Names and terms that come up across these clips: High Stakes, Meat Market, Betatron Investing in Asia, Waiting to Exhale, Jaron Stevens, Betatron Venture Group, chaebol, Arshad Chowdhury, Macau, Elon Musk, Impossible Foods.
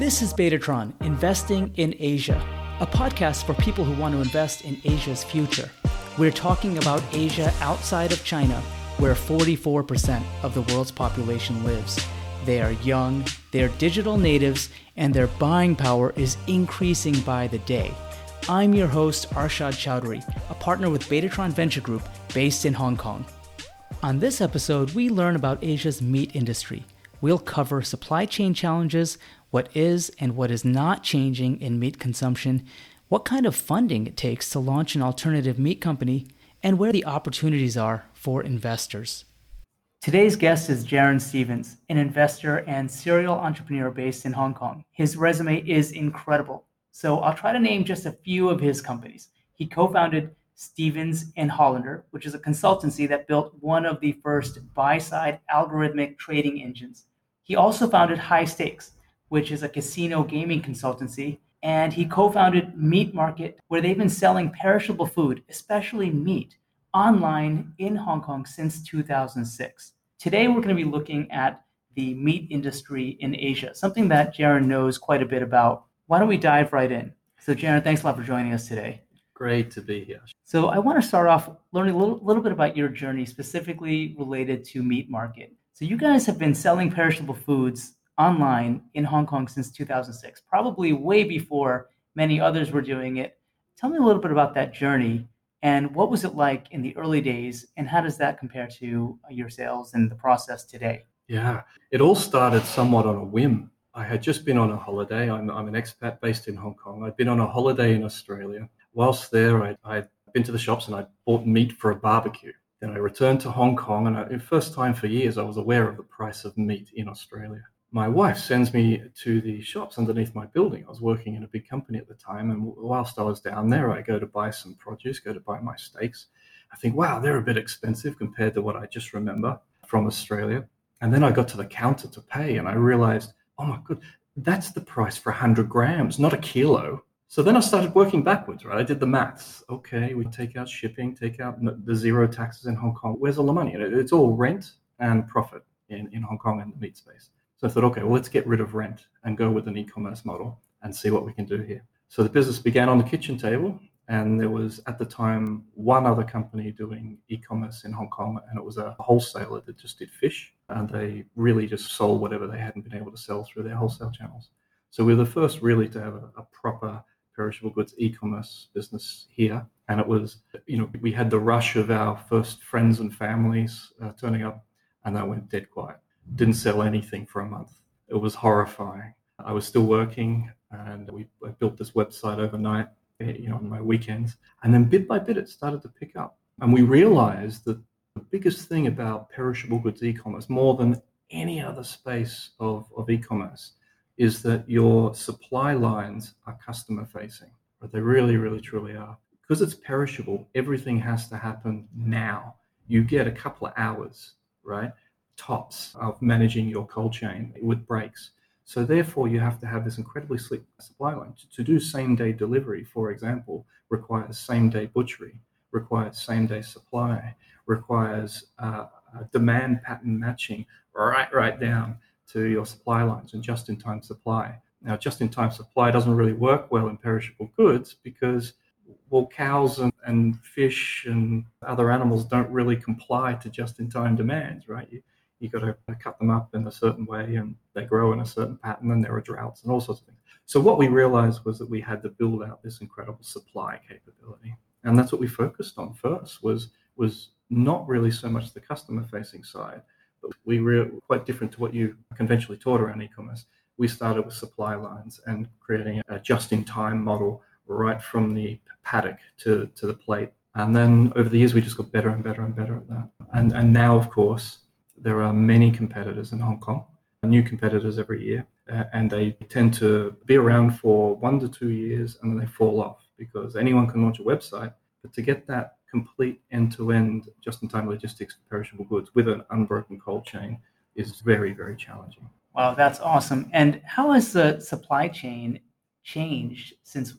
This is Betatron Investing in Asia, a podcast for people who want to invest in Asia's future. We're talking about Asia outside of China, where 44% of the world's population lives. They are young, they're digital natives, and their buying power is increasing by the day. I'm your host, Arshad Chowdhury, a partner with Betatron Venture Group based in Hong Kong. On this episode, we learn about Asia's meat industry. We'll cover supply chain challenges, what is and what is not changing in meat consumption, what kind of funding it takes to launch an alternative meat company, and where the opportunities are for investors. Today's guest is Jaron Stevens, an investor and serial entrepreneur based in Hong Kong. His resume is incredible, so I'll try to name just a few of his companies. He co-founded Stevens & Hollander, which is a consultancy that built one of the first buy-side algorithmic trading engines. He also founded High Stakes, which is a casino gaming consultancy, and he co-founded Meat Market, where they've been selling perishable food, especially meat, online in Hong Kong since 2006. Today, we're going to be looking at the meat industry in Asia, something that Jaron knows quite a bit about. Why don't we dive right in? So Jaron, thanks a lot for joining us today. Great to be here. So I want to start off learning a little bit about your journey, specifically related to Meat Market. So you guys have been selling perishable foods online in Hong Kong since 2006, probably way before many others were doing it. Tell me a little bit about that journey and what was it like in the early days and how does that compare to your sales and the process today? Yeah, it all started somewhat on a whim. I had just been on a holiday. I'm an expat based in Hong Kong. I'd been on a holiday in Australia. Whilst there, I'd been to the shops and I bought meat for a barbecue. Then I returned to Hong Kong and for the first time for years, I was aware of the price of meat in Australia. My wife sends me to the shops underneath my building. I was working in a big company at the time. And whilst I was down there, I go to buy some produce, go to buy my steaks. I think, wow, they're a bit expensive compared to what I just remember from Australia. And then I got to the counter to pay and I realized, oh my God, that's the price for 100 grams, not a kilo. So then I started working backwards, right? I did the maths. Okay, we take out shipping, take out the zero taxes in Hong Kong. Where's all the money? It's all rent and profit in Hong Kong and the meat space. So I thought, okay, well, let's get rid of rent and go with an e-commerce model and see what we can do here. So the business began on the kitchen table, and there was at the time one other company doing e-commerce in Hong Kong, and it was a wholesaler that just did fish, and they really just sold whatever they hadn't been able to sell through their wholesale channels. So we were the first really to have a proper perishable goods e-commerce business here, and it was, you know, we had the rush of our first friends and families turning up, and that went dead quiet. Didn't sell anything for a month. It was horrifying. I was still working, and I built this website overnight, you know, on my weekends. And then bit by bit, it started to pick up. And we realized that the biggest thing about perishable goods e-commerce, more than any other space of e-commerce, is that your supply lines are customer-facing. But they really, really, truly are. Because it's perishable, everything has to happen now. You get a couple of hours, right? Tops of managing your cold chain with breaks. So therefore, you have to have this incredibly slick supply line. To do same-day delivery, for example, requires same-day butchery, requires same-day supply, requires demand pattern matching right down to your supply lines and just-in-time supply. Now, just-in-time supply doesn't really work well in perishable goods because, well, cows and fish and other animals don't really comply to just-in-time demands, right? You've got to cut them up in a certain way and they grow in a certain pattern and there are droughts and all sorts of things. So what we realized was that we had to build out this incredible supply capability. And that's what we focused on first was not really so much the customer-facing side, but we were quite different to what you conventionally taught around e-commerce. We started with supply lines and creating a just-in-time model right from the paddock to the plate. And then over the years, we just got better and better and better at that. And now, of course, there are many competitors in Hong Kong, new competitors every year, and they tend to be around for 1 to 2 years and then they fall off because anyone can launch a website, but to get that complete end-to-end just-in-time logistics for perishable goods with an unbroken cold chain is very, very challenging. Wow, that's awesome. And how has the supply chain changed since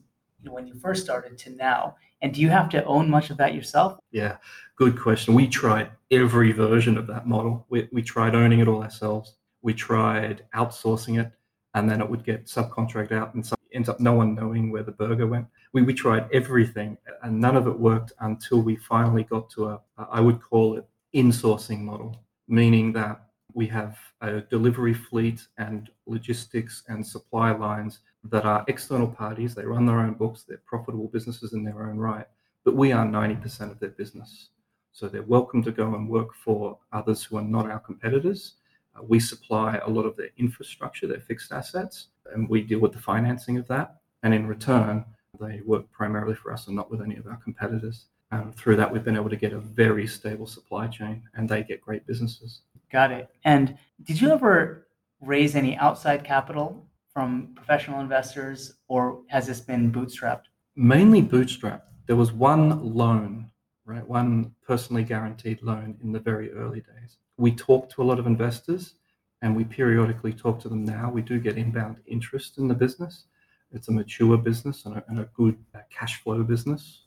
when you first started to now? And do you have to own much of that yourself? Yeah, good question. We tried every version of that model. We tried owning it all ourselves. We tried outsourcing it. and then it would get subcontract out, and so ends up no one knowing where the burger went. We tried everything, and none of it worked until we finally got to a, I would call it, insourcing model, meaning that we have a delivery fleet and logistics and supply lines that are external parties. They run their own books. They're profitable businesses in their own right, but we are 90% of their business. So they're welcome to go and work for others who are not our competitors. We supply a lot of their infrastructure, their fixed assets, and we deal with the financing of that. And in return, they work primarily for us and not with any of our competitors. Through that, we've been able to get a very stable supply chain, and they get great businesses. Got it. And did you ever raise any outside capital from professional investors, or has this been bootstrapped? Mainly bootstrapped. There was one loan, right? One personally guaranteed loan in the very early days. We talk to a lot of investors, and we periodically talk to them now. We do get inbound interest in the business. It's a mature business and a good cash flow business,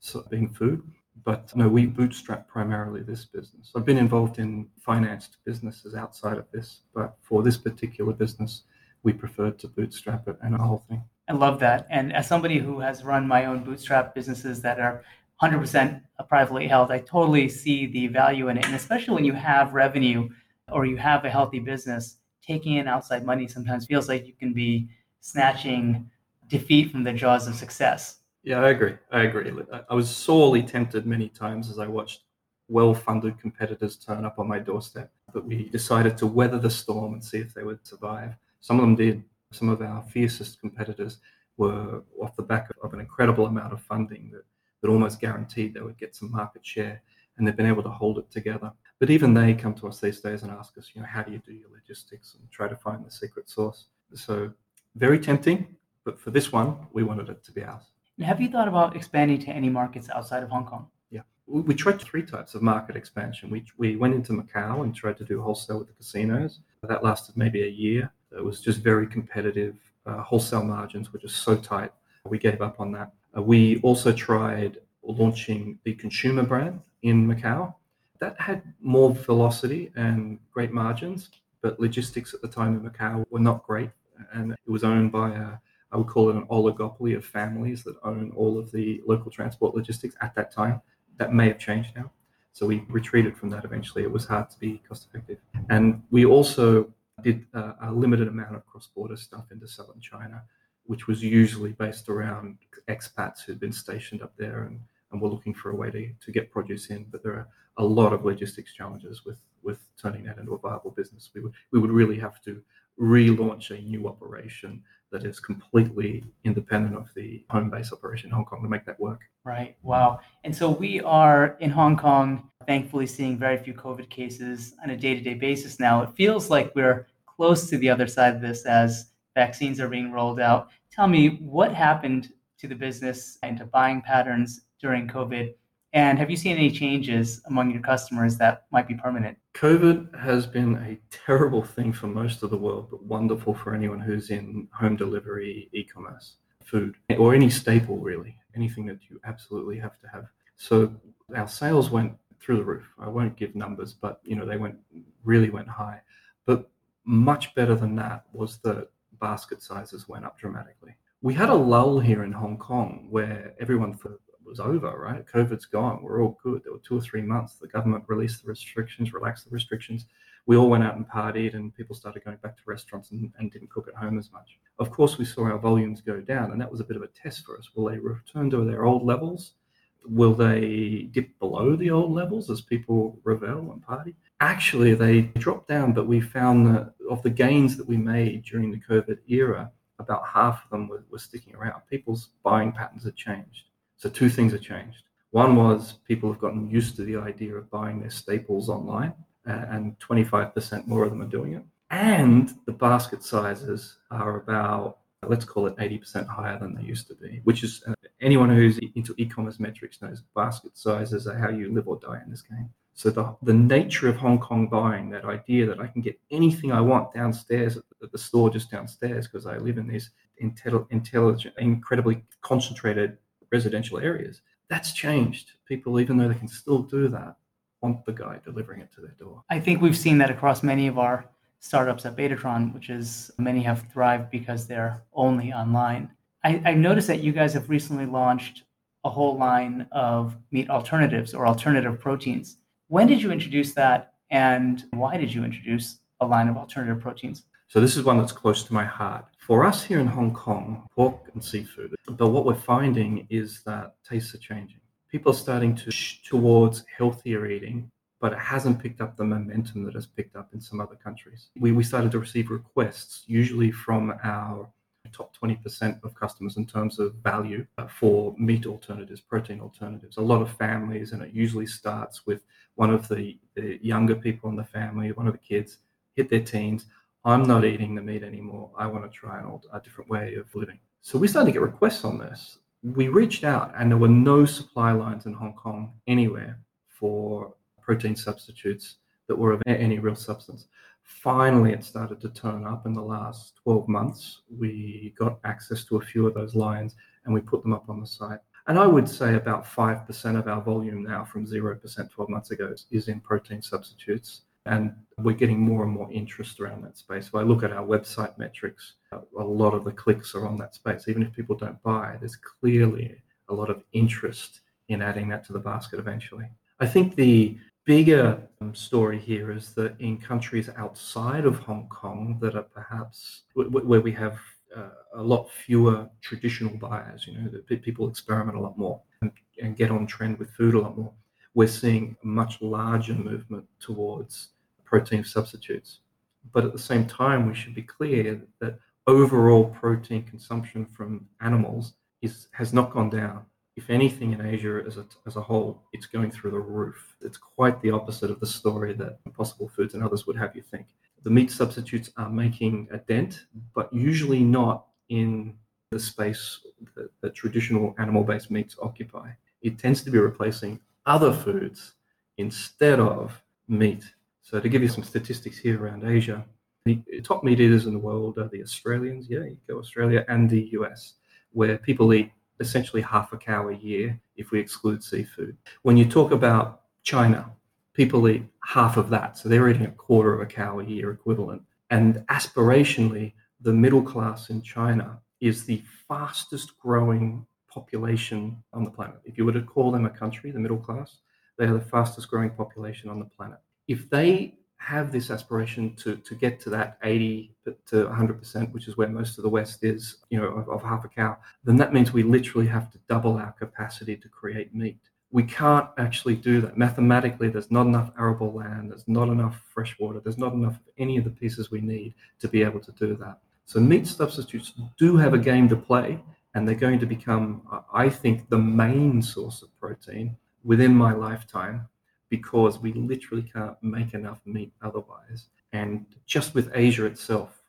so being food. But no, we bootstrap primarily this business. I've been involved in financed businesses outside of this, but for this particular business, we preferred to bootstrap it and the whole thing. I love that. And as somebody who has run my own bootstrap businesses that are 100% privately held, I totally see the value in it. And especially when you have revenue or you have a healthy business, taking in outside money sometimes feels like you can be snatching defeat from the jaws of success. Yeah, I agree. I was sorely tempted many times as I watched well-funded competitors turn up on my doorstep, but we decided to weather the storm and see if they would survive. Some of them did. Some of our fiercest competitors were off the back of an incredible amount of funding that almost guaranteed they would get some market share, and they've been able to hold it together. But even they come to us these days and ask us, how do you do your logistics, and try to find the secret sauce. So very tempting, but for this one, we wanted it to be ours. Have you thought about expanding to any markets outside of Hong Kong? Yeah. We tried 3 types of market expansion. We went into Macau and tried to do wholesale with the casinos. That lasted maybe a year. It was just very competitive. Wholesale margins were just so tight. We gave up on that. We also tried launching the consumer brand in Macau. That had more velocity and great margins, but logistics at the time in Macau were not great. And it was owned by I would call it an oligopoly of families that own all of the local transport logistics at that time. That may have changed now. So we retreated from that eventually. It was hard to be cost effective. And we also did a limited amount of cross-border stuff into southern China, which was usually based around expats who'd been stationed up there and were looking for a way to get produce in. But there are a lot of logistics challenges with turning that into a viable business. We would really have to relaunch a new operation that is completely independent of the home-based operation in Hong Kong to make that work. Right. Wow. And so we are in Hong Kong, thankfully seeing very few COVID cases on a day-to-day basis now. It feels like we're close to the other side of this as vaccines are being rolled out. Tell me, what happened to the business and to buying patterns during COVID? And have you seen any changes among your customers that might be permanent? COVID has been a terrible thing for most of the world, but wonderful for anyone who's in home delivery, e-commerce, food, or any staple, really, anything that you absolutely have to have. So our sales went through the roof. I won't give numbers, but they really went high. But much better than that was the basket sizes went up dramatically. We had a lull here in Hong Kong where everyone thought, was over, right? COVID's gone. We're all good. There were 2 or 3 months. The government released the restrictions, relaxed the restrictions. We all went out and partied, and people started going back to restaurants and didn't cook at home as much. Of course, we saw our volumes go down, and that was a bit of a test for us. Will they return to their old levels? Will they dip below the old levels as people revel and party? Actually, they dropped down, but we found that of the gains that we made during the COVID era, about half of them were sticking around. People's buying patterns had changed. So 2 things have changed. One was people have gotten used to the idea of buying their staples online, and 25% more of them are doing it. And the basket sizes are about, let's call it 80% higher than they used to be, which is anyone who's into e-commerce metrics knows basket sizes are how you live or die in this game. So the nature of Hong Kong buying, that idea that I can get anything I want downstairs at the store just downstairs because I live in these intelligent, incredibly concentrated residential areas, that's changed. People, even though they can still do that, want the guy delivering it to their door. I think we've seen that across many of our startups at Betatron, which is many have thrived because they're only online. I've noticed that you guys have recently launched a whole line of meat alternatives or alternative proteins. When did you introduce that, and why did you introduce a line of alternative proteins? So this is one that's close to my heart. For us here in Hong Kong, pork and seafood, but what we're finding is that tastes are changing. People are starting to towards healthier eating, but it hasn't picked up the momentum that has picked up in some other countries. We started to receive requests, usually from our top 20% of customers in terms of value for meat alternatives, protein alternatives. A lot of families, and it usually starts with one of the younger people in the family, one of the kids, hit their teens. I'm not eating the meat anymore. I want to try a different way of living. So we started to get requests on this. We reached out, and there were no supply lines in Hong Kong anywhere for protein substitutes that were of any real substance. Finally, it started to turn up in the last 12 months. We got access to a few of those lines, and we put them up on the site. And I would say about 5% of our volume now, from 0% 12 months ago, is in protein substitutes. And we're getting more and more interest around that space. If I look at our website metrics, a lot of the clicks are on that space. Even if people don't buy, there's clearly a lot of interest in adding that to the basket eventually. I think the bigger story here is that in countries outside of Hong Kong that are perhaps where we have a lot fewer traditional buyers, you know, that people experiment a lot more and get on trend with food a lot more, we're seeing a much larger movement towards protein substitutes. But at the same time, we should be clear that overall protein consumption from animals has not gone down. If anything, in Asia as a whole, it's going through the roof. It's quite the opposite of the story that Impossible Foods and others would have you think. The meat substitutes are making a dent, but usually not in the space that the traditional animal-based meats occupy. It tends to be replacing other foods instead of meat. So to give you some statistics here around Asia, the top meat eaters in the world are the Australians, Australia, and the US, where people eat essentially half a cow a year if we exclude seafood. When you talk about China, people eat half of that. So they're eating a quarter of a cow a year equivalent. And aspirationally, the middle class in China is the fastest growing population on the planet. If you were to call them a country, the middle class, they are the fastest growing population on the planet. If they have this aspiration to get to that 80 to 100%, which is where most of the West is, you know, of half a cow, then that means we literally have to double our capacity to create meat. We can't actually do that. Mathematically, there's not enough arable land, there's not enough fresh water, there's not enough of any of the pieces we need to be able to do that. So meat substitutes do have a game to play, and they're going to become, I think, the main source of protein within my lifetime, because we literally can't make enough meat otherwise. And just with Asia itself,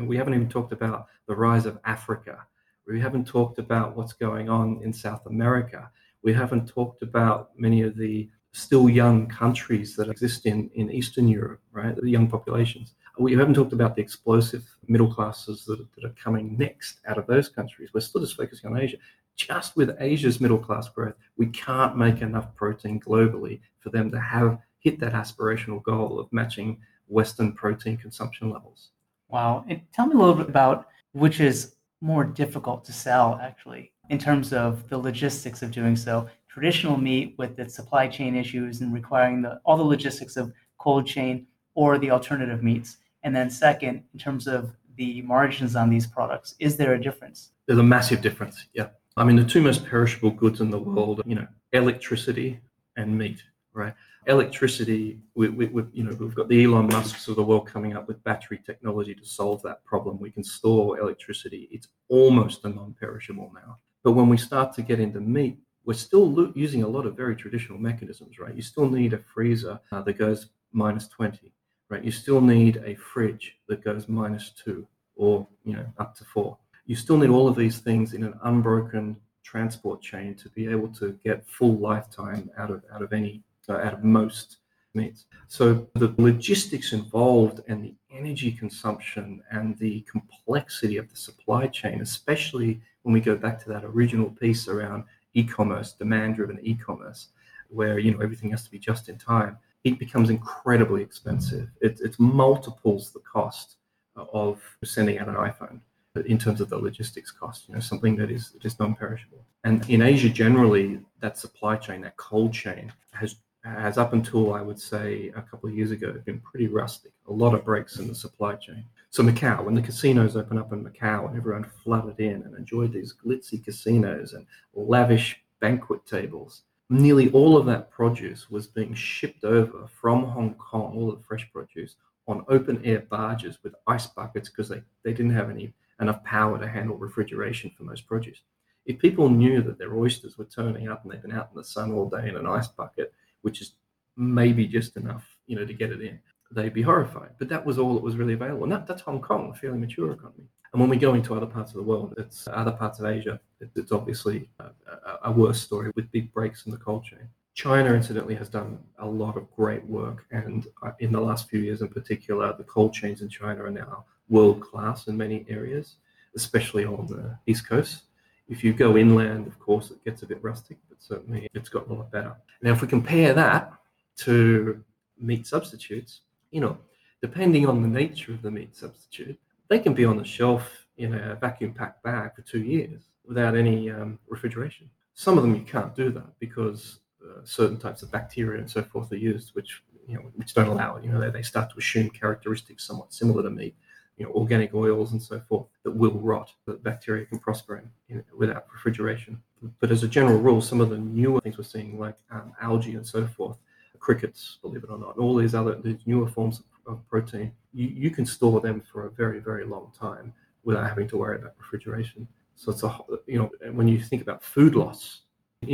we haven't even talked about the rise of Africa. We haven't talked about what's going on in South America. We haven't talked about many of the still young countries that exist in Eastern Europe, right? The young populations. We haven't talked about the explosive middle classes that are coming next out of those countries. We're still just focusing on Asia. Just with Asia's middle class growth, we can't make enough protein globally for them to hit that aspirational goal of matching Western protein consumption levels. Wow. And tell me a little bit about which is more difficult to sell, actually, in terms of the logistics of doing so. Traditional meat with its supply chain issues and requiring all the logistics of cold chain, or the alternative meats. And then second, in terms of the margins on these products, is there a difference? There's a massive difference, yeah. I mean, the two most perishable goods in the world, you know, electricity and meat, right? Electricity, we've got the Elon Musks of the world coming up with battery technology to solve that problem. We can store electricity. It's almost a non-perishable now. But when we start to get into meat, we're still using a lot of very traditional mechanisms, right? You still need a freezer that goes minus 20, right? You still need a fridge that goes minus 2 or, you know, up to 4. You still need all of these things in an unbroken transport chain to be able to get full lifetime out of most meats. So the logistics involved and the energy consumption and the complexity of the supply chain, especially when we go back to that original piece around e-commerce, demand-driven e-commerce, where, you know, everything has to be just in time. it becomes incredibly expensive. It's multiples the cost of sending out an iPhone in terms of the logistics cost, you know, something that is just non-perishable. And in Asia generally, that supply chain, that cold chain has up until, I would say, a couple of years ago, been pretty rustic. A lot of breaks in the supply chain. So Macau, when the casinos open up in Macau and everyone flooded in and enjoyed these glitzy casinos and lavish banquet tables, nearly all of that produce was being shipped over from Hong Kong, all of the fresh produce, on open-air barges with ice buckets because they didn't have enough power to handle refrigeration for most produce. If people knew that their oysters were turning up and they've been out in the sun all day in an ice bucket, which is maybe just enough, you know, to get it in, they'd be horrified. But that was all that was really available. And that's Hong Kong, a fairly mature economy. And when we go into other parts of the world, it's other parts of Asia, it's obviously a worse story with big breaks in the cold chain. China, incidentally, has done a lot of great work. And in the last few years in particular, the cold chains in China are now world-class in many areas, especially on the East Coast. If you go inland, of course, it gets a bit rustic, but certainly it's gotten a lot better. Now, if we compare that to meat substitutes, you know, depending on the nature of the meat substitute, they can be on the shelf in a vacuum-packed bag for 2 years without any refrigeration. Some of them you can't do that because certain types of bacteria and so forth are used, which don't allow it. You know, they start to assume characteristics somewhat similar to meat. You know, organic oils and so forth that will rot, that bacteria can prosper in without refrigeration. But as a general rule, some of the newer things we're seeing, like algae and so forth, crickets, believe it or not, and all these newer forms of protein, you can store them for a very, very long time without having to worry about refrigeration. So it's when you think about food loss,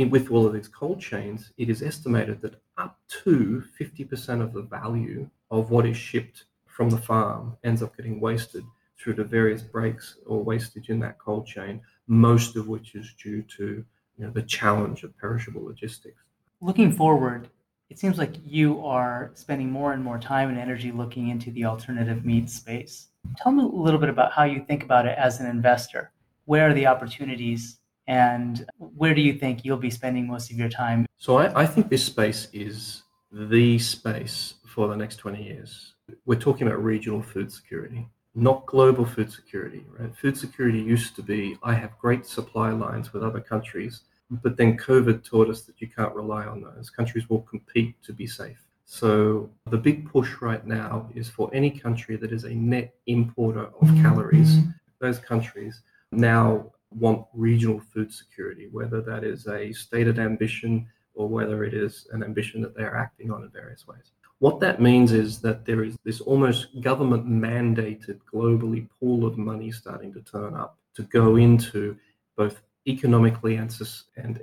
with all of these cold chains, it is estimated that up to 50% of the value of what is shipped from the farm ends up getting wasted through the various breaks or wastage in that cold chain, most of which is due to, you know, the challenge of perishable logistics. Looking forward, it seems like you are spending more and more time and energy looking into the alternative meat space. Tell me a little bit about how you think about it as an investor. Where are the opportunities and where do you think you'll be spending most of your time? So I think this space is the space for the next 20 years. We're talking about regional food security, not global food security, right? Food security used to be, I have great supply lines with other countries, but then COVID taught us that you can't rely on those. Countries will compete to be safe. So the big push right now is for any country that is a net importer of calories. Those countries now want regional food security, whether that is a stated ambition or whether it is an ambition that they're acting on in various ways. What that means is that there is this almost government-mandated, globally pool of money starting to turn up to go into both economically and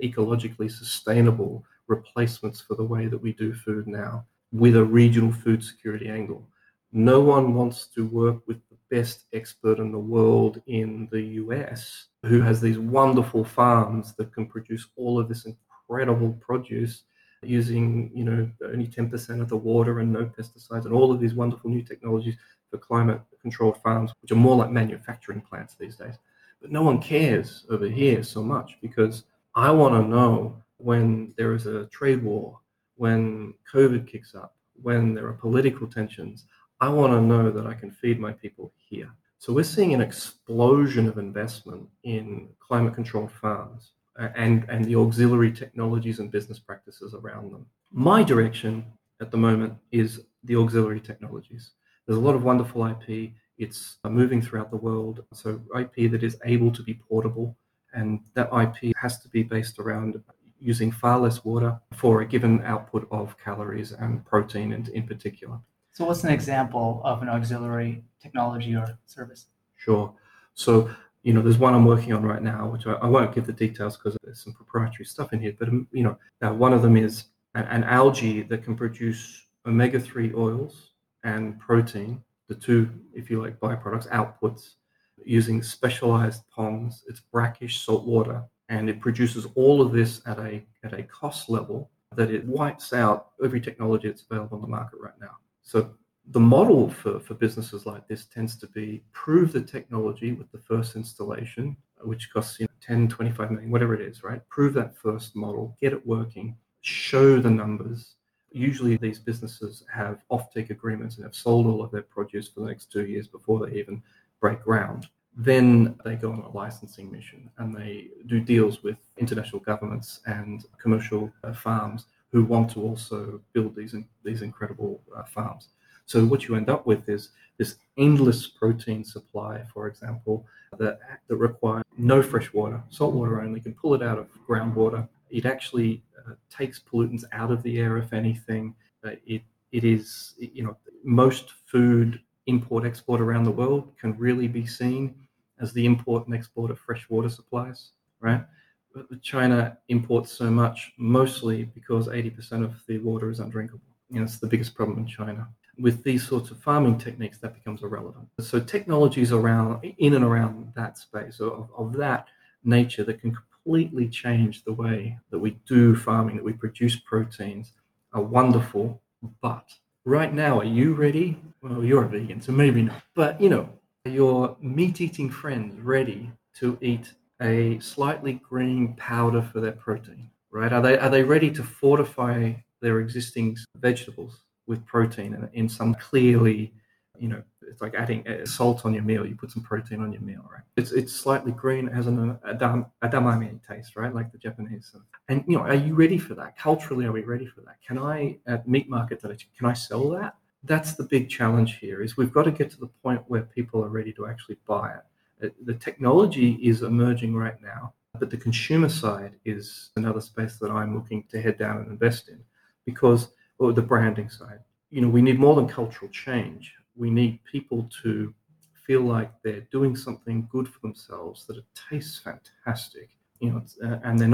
ecologically sustainable replacements for the way that we do food now with a regional food security angle. No one wants to work with the best expert in the world in the US who has these wonderful farms that can produce all of this incredible produce using, you know, only 10% of the water and no pesticides and all of these wonderful new technologies for climate-controlled farms, which are more like manufacturing plants these days. But no one cares over here so much because I want to know when there is a trade war, when COVID kicks up, when there are political tensions, I want to know that I can feed my people here. So we're seeing an explosion of investment in climate-controlled farms and the auxiliary technologies and business practices around them. My direction at the moment is the auxiliary technologies. There's a lot of wonderful IP. It's moving throughout the world. So IP that is able to be portable, and that IP has to be based around using far less water for a given output of calories and protein in particular. So what's an example of an auxiliary technology or service? Sure. So, you know, there's one I'm working on right now, which I won't give the details because there's some proprietary stuff in here. But, you know, one of them is an algae that can produce omega-3 oils and protein, the two, if you like, byproducts, outputs, using specialized ponds. It's brackish salt water, and it produces all of this at a cost level that it wipes out every technology that's available on the market right now. So the model for businesses like this tends to be prove the technology with the first installation, which costs, you know, 10, 25 million, whatever it is, right? Prove that first model, get it working, show the numbers, Usually these businesses have offtake agreements and have sold all of their produce for the next 2 years before they even break ground. Then they go on a licensing mission and they do deals with international governments and commercial farms who want to also build these incredible farms. So what you end up with is this endless protein supply, for example, that requires no fresh water, salt water only, can pull it out of groundwater. It actually takes pollutants out of the air, if anything. It is, you know, most food import-export around the world can really be seen as the import and export of fresh water supplies, right? But China imports so much, mostly because 80% of the water is undrinkable. You know, it's the biggest problem in China. With these sorts of farming techniques, that becomes irrelevant. So technologies around, in and around that space, of that nature, that can completely change the way that we do farming, that we produce proteins, are wonderful. But right now, are you ready? Well, you're a vegan, so maybe not. But, you know, are your meat-eating friends ready to eat a slightly green powder for their protein, right? Are they ready to fortify their existing vegetables with protein in some clearly, you know, it's like adding salt on your meal. You put some protein on your meal, right? It's slightly green. It has an edamame taste, right? Like the Japanese. And, you know, are you ready for that? Culturally, are we ready for that? Can I, at Meat Market, can I sell that? That's the big challenge here, is we've got to get to the point where people are ready to actually buy it. The technology is emerging right now, but the consumer side is another space that I'm looking to head down and invest in, because, or the branding side. You know, we need more than cultural change. We need people to feel like they're doing something good for themselves, that it tastes fantastic, you know, and they're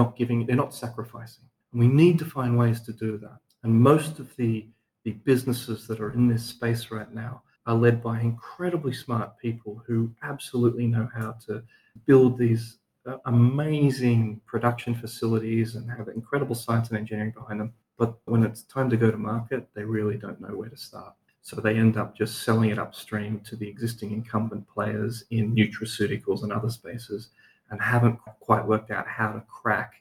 not sacrificing. And we need to find ways to do that. And most of the businesses that are in this space right now are led by incredibly smart people who absolutely know how to build these amazing production facilities and have incredible science and engineering behind them. But when it's time to go to market, they really don't know where to start. So they end up just selling it upstream to the existing incumbent players in nutraceuticals and other spaces, and haven't quite worked out how to crack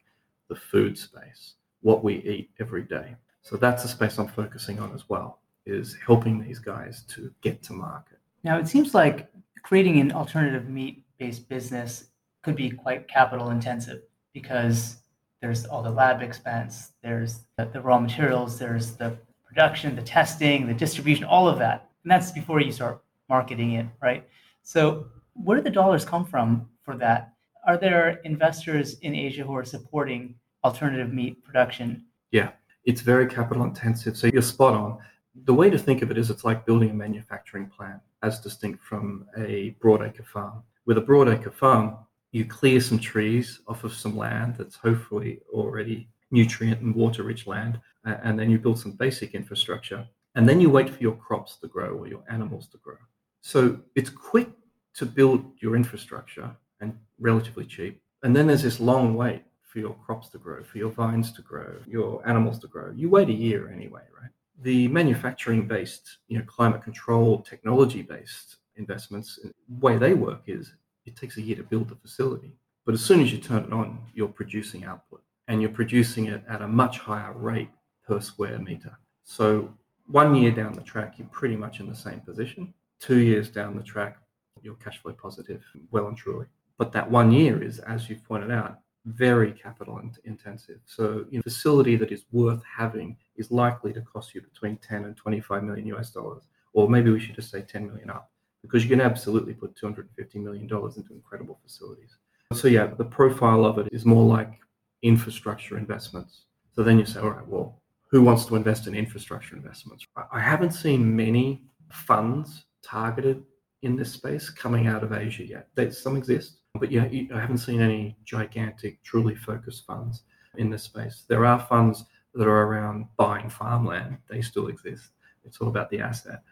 the food space, what we eat every day. So that's the space I'm focusing on as well, is helping these guys to get to market. Now, it seems like creating an alternative meat-based business could be quite capital intensive, because there's all the lab expense, there's the raw materials, there's the production, the testing, the distribution, all of that. And that's before you start marketing it, right? So where do the dollars come from for that? Are there investors in Asia who are supporting alternative meat production? Yeah, it's very capital intensive. So you're spot on. The way to think of it is, it's like building a manufacturing plant as distinct from a broadacre farm. With a broadacre farm, you clear some trees off of some land that's hopefully already nutrient and water-rich land, and then you build some basic infrastructure, and then you wait for your crops to grow or your animals to grow. So it's quick to build your infrastructure and relatively cheap, and then there's this long wait for your crops to grow, for your vines to grow, your animals to grow. You wait a year anyway, right? The manufacturing-based, you know, climate-controlled, technology-based investments, the way they work is it takes a year to build the facility, but as soon as you turn it on, you're producing output. And you're producing it at a much higher rate per square meter. So 1 year down the track, you're pretty much in the same position. 2 years down the track, you're cash flow positive, well and truly. But that 1 year is, as you've pointed out, very capital intensive. So, you know, a facility that is worth having is likely to cost you between 10 and 25 million US dollars, or maybe we should just say 10 million up, because you can absolutely put $250 million into incredible facilities. So yeah, the profile of it is more like infrastructure investments. So then you say, all right, well, who wants to invest in infrastructure investments? I haven't seen many funds targeted in this space coming out of Asia yet. Some exist, but yeah, I haven't seen any gigantic, truly focused funds in this space. There are funds that are around buying farmland. They still exist. It's all about the asset.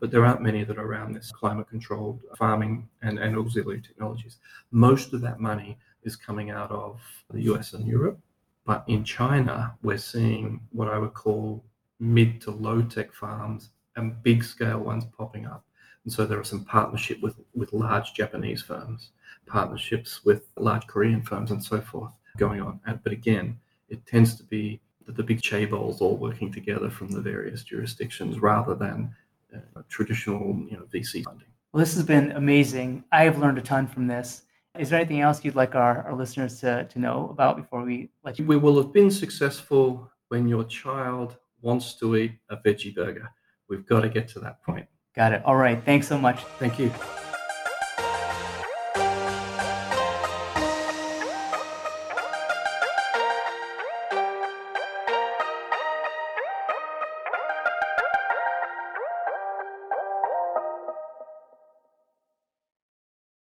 But there aren't many that are around this climate-controlled farming and auxiliary technologies. Most of that money is coming out of the US and Europe. But in China, we're seeing what I would call mid to low-tech farms and big-scale ones popping up. And so there are some partnership with large Japanese firms, partnerships with large Korean firms and so forth going on. But again, it tends to be the big chaebols all working together from the various jurisdictions rather than traditional VC funding. Well, this has been amazing. I have learned a ton from this. Is there anything else you'd like our listeners to know about before we let you? We will have been successful when your child wants to eat a veggie burger. We've got to get to that point. Got it. All right. Thanks so much. Thank you.